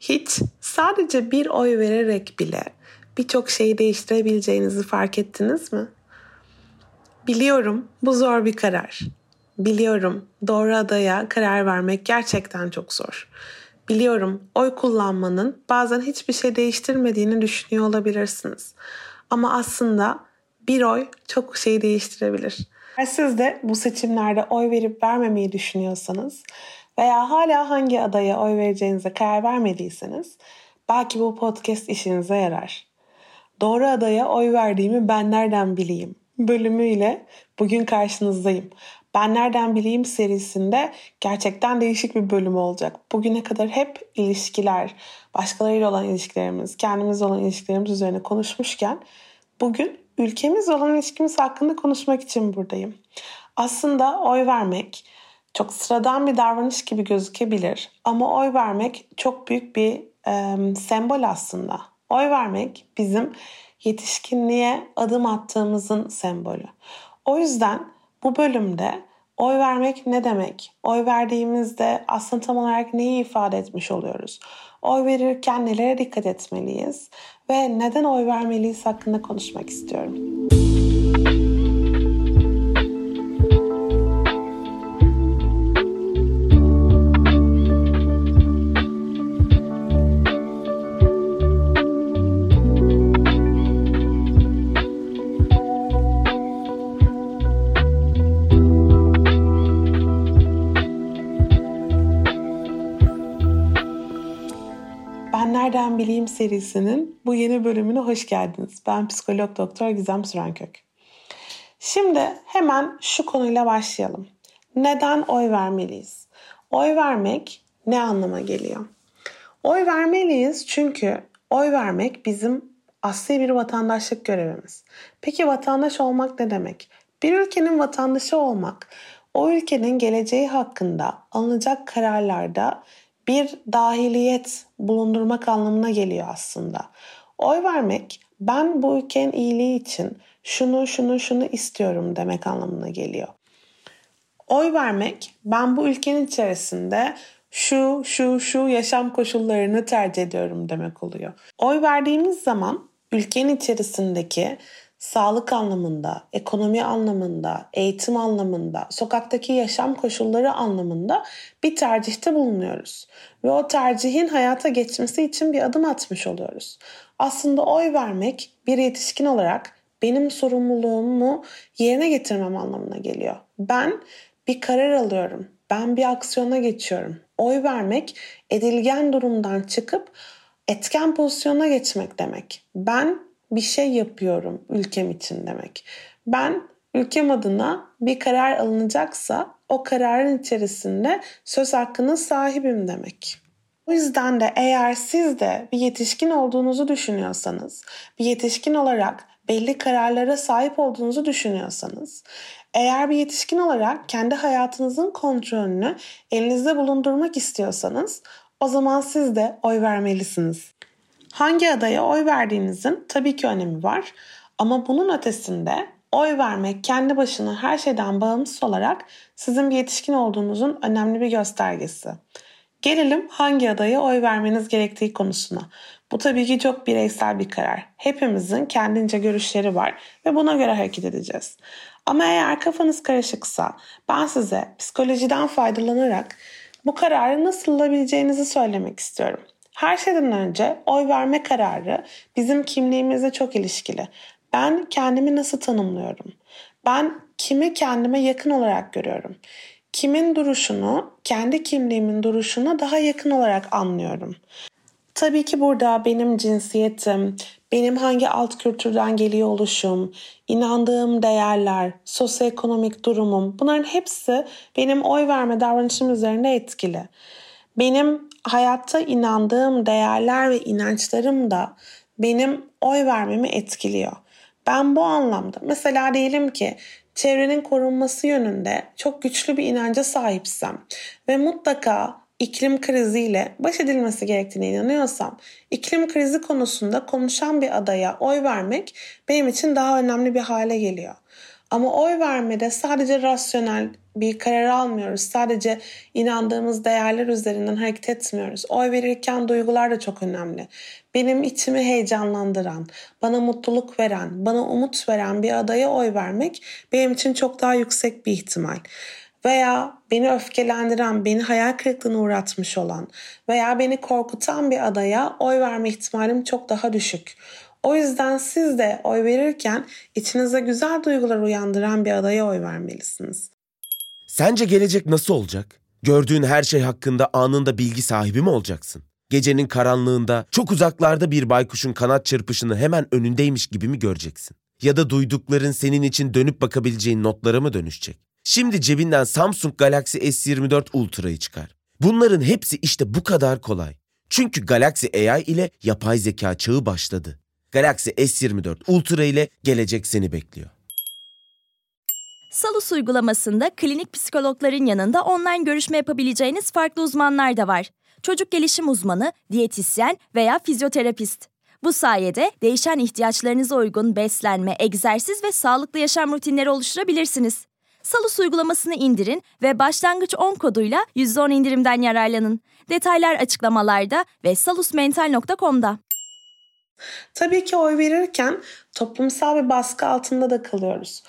Hiç sadece bir oy vererek bile birçok şeyi değiştirebileceğinizi fark ettiniz mi? Biliyorum, bu zor bir karar. Biliyorum, doğru adaya karar vermek gerçekten çok zor. Biliyorum, oy kullanmanın bazen hiçbir şey değiştirmediğini düşünüyor olabilirsiniz. Ama aslında bir oy çok şeyi değiştirebilir. Eğer siz de bu seçimlerde oy verip vermemeyi düşünüyorsanız veya hala hangi adaya oy vereceğinize karar vermediyseniz belki bu podcast işinize yarar. Doğru adaya oy verdiğimi ben nereden bileyim bölümüyle bugün karşınızdayım. Ben Nereden Bileyim serisinde gerçekten değişik bir bölüm olacak. Bugüne kadar hep ilişkiler, başkalarıyla olan ilişkilerimiz, kendimizle olan ilişkilerimiz üzerine konuşmuşken bugün ülkemizle olan ilişkimiz hakkında konuşmak için buradayım. Aslında oy vermek çok sıradan bir davranış gibi gözükebilir ama oy vermek çok büyük bir sembol aslında. Oy vermek bizim yetişkinliğe adım attığımızın sembolü. O yüzden bu bölümde oy vermek ne demek? Oy verdiğimizde aslında tam olarak neyi ifade etmiş oluyoruz? Oy verirken nelere dikkat etmeliyiz? Ve neden oy vermeliyiz hakkında konuşmak istiyorum. Nereden Bileyim serisinin bu yeni bölümüne hoş geldiniz. Ben psikolog doktor Gizem Sürenkök. Şimdi hemen şu konuyla başlayalım. Neden oy vermeliyiz? Oy vermek ne anlama geliyor? Oy vermeliyiz çünkü oy vermek bizim asli bir vatandaşlık görevimiz. Peki vatandaş olmak ne demek? Bir ülkenin vatandaşı olmak, o ülkenin geleceği hakkında alınacak kararlarda bir dahiliyet bulundurmak anlamına geliyor aslında. Oy vermek, ben bu ülkenin iyiliği için şunu istiyorum demek anlamına geliyor. Oy vermek, ben bu ülkenin içerisinde şu yaşam koşullarını tercih ediyorum demek oluyor. Oy verdiğimiz zaman ülkenin içerisindeki sağlık anlamında, ekonomi anlamında, eğitim anlamında, sokaktaki yaşam koşulları anlamında bir tercihte bulunuyoruz. Ve o tercihin hayata geçmesi için bir adım atmış oluyoruz. Aslında oy vermek bir yetişkin olarak benim sorumluluğumu yerine getirmem anlamına geliyor. Ben bir karar alıyorum, ben bir aksiyona geçiyorum. Oy vermek edilgen durumdan çıkıp etken pozisyona geçmek demek. Ben bir şey yapıyorum ülkem için demek. Ben ülkem adına bir karar alınacaksa o kararın içerisinde söz hakkına sahibim demek. O yüzden de eğer siz de bir yetişkin olduğunuzu düşünüyorsanız, bir yetişkin olarak belli kararlara sahip olduğunuzu düşünüyorsanız, eğer bir yetişkin olarak kendi hayatınızın kontrolünü elinizde bulundurmak istiyorsanız o zaman siz de oy vermelisiniz. Hangi adaya oy verdiğinizin tabii ki önemi var ama bunun ötesinde oy vermek kendi başına her şeyden bağımsız olarak sizin bir yetişkin olduğunuzun önemli bir göstergesi. Gelelim hangi adaya oy vermeniz gerektiği konusuna. Bu tabii ki çok bireysel bir karar. Hepimizin kendince görüşleri var ve buna göre hareket edeceğiz. Ama eğer kafanız karışıksa ben size psikolojiden faydalanarak bu kararı nasıl alabileceğinizi söylemek istiyorum. Her şeyden önce oy verme kararı bizim kimliğimizle çok ilişkili. Ben kendimi nasıl tanımlıyorum? Ben kimi kendime yakın olarak görüyorum? Kimin duruşunu, kendi kimliğimin duruşuna daha yakın olarak anlıyorum. Tabii ki burada benim cinsiyetim, benim hangi alt kültürden geliyor oluşum, inandığım değerler, sosyoekonomik durumum, bunların hepsi benim oy verme davranışım üzerinde etkili. Benim hayatta inandığım değerler ve inançlarım da benim oy vermemi etkiliyor. Ben bu anlamda mesela diyelim ki çevrenin korunması yönünde çok güçlü bir inanca sahipsem ve mutlaka iklim kriziyle baş edilmesi gerektiğine inanıyorsam, iklim krizi konusunda konuşan bir adaya oy vermek benim için daha önemli bir hale geliyor. Ama oy vermede sadece rasyonel bir karar almıyoruz. Sadece inandığımız değerler üzerinden hareket etmiyoruz. Oy verirken duygular da çok önemli. Benim içimi heyecanlandıran, bana mutluluk veren, bana umut veren bir adaya oy vermek benim için çok daha yüksek bir ihtimal. Veya beni öfkelendiren, beni hayal kırıklığına uğratmış olan veya beni korkutan bir adaya oy verme ihtimalim çok daha düşük. O yüzden siz de oy verirken içinizde güzel duygular uyandıran bir adaya oy vermelisiniz. Sence gelecek nasıl olacak? Gördüğün her şey hakkında anında bilgi sahibi mi olacaksın? Gecenin karanlığında çok uzaklarda bir baykuşun kanat çırpışını hemen önündeymiş gibi mi göreceksin? Ya da duydukların senin için dönüp bakabileceğin notlara mı dönüşecek? Şimdi cebinden Samsung Galaxy S24 Ultra'yı çıkar. Bunların hepsi işte bu kadar kolay. Çünkü Galaxy AI ile yapay zeka çağı başladı. Galaxy S24 Ultra ile gelecek seni bekliyor. Salus uygulamasında klinik psikologların yanında online görüşme yapabileceğiniz farklı uzmanlar da var. Çocuk gelişim uzmanı, diyetisyen veya fizyoterapist. Bu sayede değişen ihtiyaçlarınıza uygun beslenme, egzersiz ve sağlıklı yaşam rutinleri oluşturabilirsiniz. Salus uygulamasını indirin ve başlangıç 10 koduyla %10 indirimden yararlanın. Detaylar açıklamalarda ve salusmental.com'da. Tabii ki oy verirken toplumsal bir baskı altında da kalıyoruz.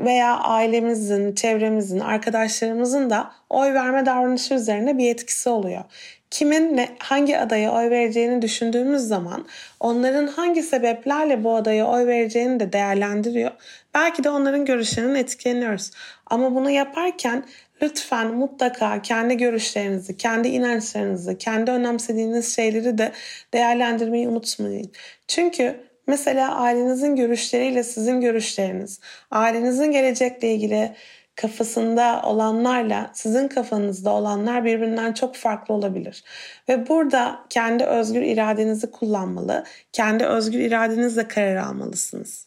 Veya ailemizin, çevremizin, arkadaşlarımızın da oy verme davranışı üzerine bir etkisi oluyor. Kimin hangi adaya oy vereceğini düşündüğümüz zaman onların hangi sebeplerle bu adaya oy vereceğini de değerlendiriyor. Belki de onların görüşlerinden etkileniyoruz. Ama bunu yaparken lütfen mutlaka kendi görüşlerinizi, kendi inançlarınızı, kendi önemsediğiniz şeyleri de değerlendirmeyi unutmayın. Çünkü mesela ailenizin görüşleriyle sizin görüşleriniz, ailenizin gelecekle ilgili kafasında olanlarla sizin kafanızda olanlar birbirinden çok farklı olabilir. Ve burada kendi özgür iradenizi kullanmalı, kendi özgür iradenizle karar almalısınız.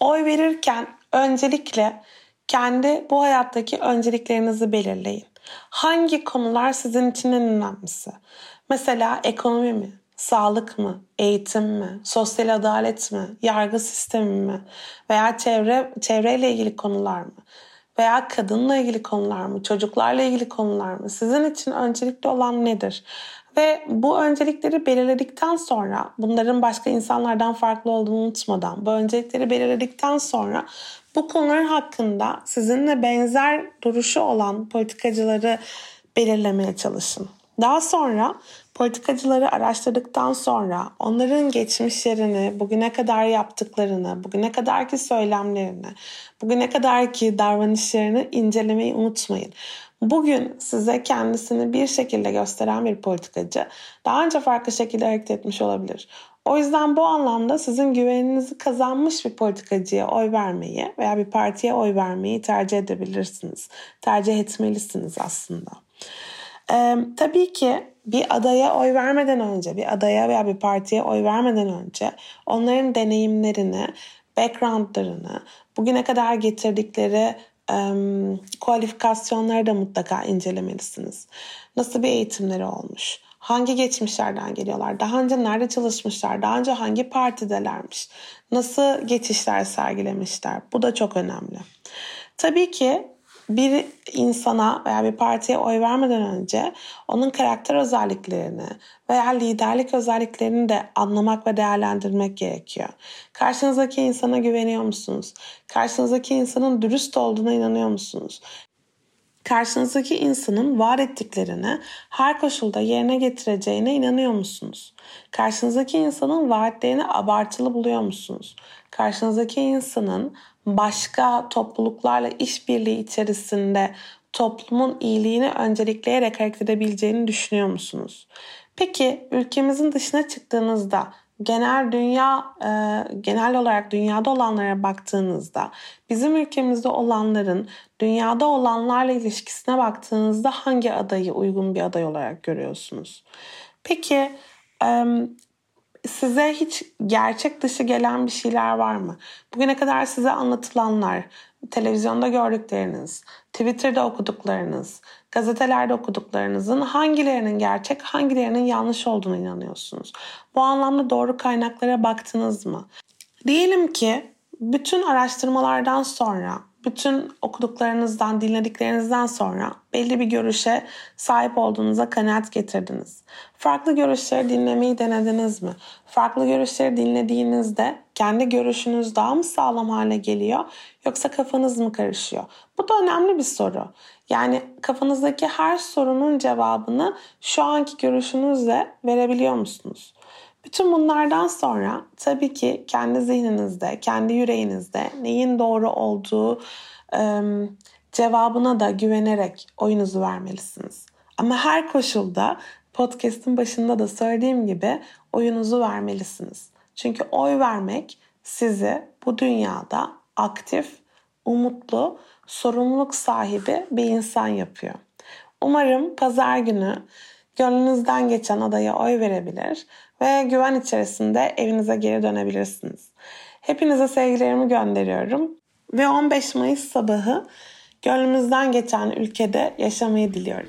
Oy verirken öncelikle kendi bu hayattaki önceliklerinizi belirleyin. Hangi konular sizin için en önemlisi? Mesela ekonomi mi? Sağlık mı? Eğitim mi? Sosyal adalet mi? Yargı sistemi mi? Veya çevreyle ilgili konular mı? Veya kadınla ilgili konular mı? Çocuklarla ilgili konular mı? Sizin için öncelikli olan nedir? Ve bu öncelikleri belirledikten sonra, bunların başka insanlardan farklı olduğunu unutmadan, bu öncelikleri belirledikten sonra bu konular hakkında sizinle benzer duruşu olan politikacıları belirlemeye çalışın. Daha sonra politikacıları araştırdıktan sonra onların geçmişlerini, bugüne kadar yaptıklarını, bugüne kadarki söylemlerini, bugüne kadarki davranışlarını incelemeyi unutmayın. Bugün size kendisini bir şekilde gösteren bir politikacı daha önce farklı şekilde hareket etmiş olabilir. O yüzden bu anlamda sizin güveninizi kazanmış bir politikacıya oy vermeyi veya bir partiye oy vermeyi tercih edebilirsiniz. Tercih etmelisiniz aslında. Tabii ki bir adaya oy vermeden önce, bir adaya veya bir partiye oy vermeden önce onların deneyimlerini, backgroundlarını, bugüne kadar getirdikleri kualifikasyonları da mutlaka incelemelisiniz. Nasıl bir eğitimleri olmuş? Hangi geçmişlerden geliyorlar? Daha önce nerede çalışmışlar? Daha önce hangi partidelermiş? Nasıl geçişler sergilemişler? Bu da çok önemli. Tabii ki bir insana veya bir partiye oy vermeden önce onun karakter özelliklerini veya liderlik özelliklerini de anlamak ve değerlendirmek gerekiyor. Karşınızdaki insana güveniyor musunuz? Karşınızdaki insanın dürüst olduğuna inanıyor musunuz? Karşınızdaki insanın vaat ettiklerini her koşulda yerine getireceğine inanıyor musunuz? Karşınızdaki insanın vaatlerini abartılı buluyor musunuz? karşınızdaki insanın başka topluluklarla işbirliği içerisinde toplumun iyiliğini öncelikleyerek hareket edebileceğini düşünüyor musunuz? Peki ülkemizin dışına çıktığınızda genel olarak dünyada olanlara baktığınızda, bizim ülkemizde olanların dünyada olanlarla ilişkisine baktığınızda hangi adayı uygun bir aday olarak görüyorsunuz? Peki size hiç gerçek dışı gelen bir şeyler var mı? Bugüne kadar size anlatılanlar, televizyonda gördükleriniz, Twitter'da okuduklarınız, gazetelerde okuduklarınızın hangilerinin gerçek, hangilerinin yanlış olduğunu inanıyorsunuz? Bu anlamda doğru kaynaklara baktınız mı? Diyelim ki bütün araştırmalardan sonra, bütün okuduklarınızdan, dinlediklerinizden sonra belli bir görüşe sahip olduğunuza kanaat getirdiniz. Farklı görüşleri dinlemeyi denediniz mi? Farklı görüşleri dinlediğinizde kendi görüşünüz daha mı sağlam hale geliyor, yoksa kafanız mı karışıyor? Bu da önemli bir soru. Yani kafanızdaki her sorunun cevabını şu anki görüşünüzle verebiliyor musunuz? Bütün bunlardan sonra tabii ki kendi zihninizde, kendi yüreğinizde neyin doğru olduğu cevabına da güvenerek oyunuzu vermelisiniz. Ama her koşulda podcast'ın başında da söylediğim gibi oyunuzu vermelisiniz. Çünkü oy vermek sizi bu dünyada aktif, umutlu, sorumluluk sahibi bir insan yapıyor. Umarım pazar günü gönlünüzden geçen adaya oy verebilir ve güven içerisinde evinize geri dönebilirsiniz. Hepinize sevgilerimi gönderiyorum ve 15 Mayıs sabahı gönlümüzden geçen ülkede yaşamayı diliyorum.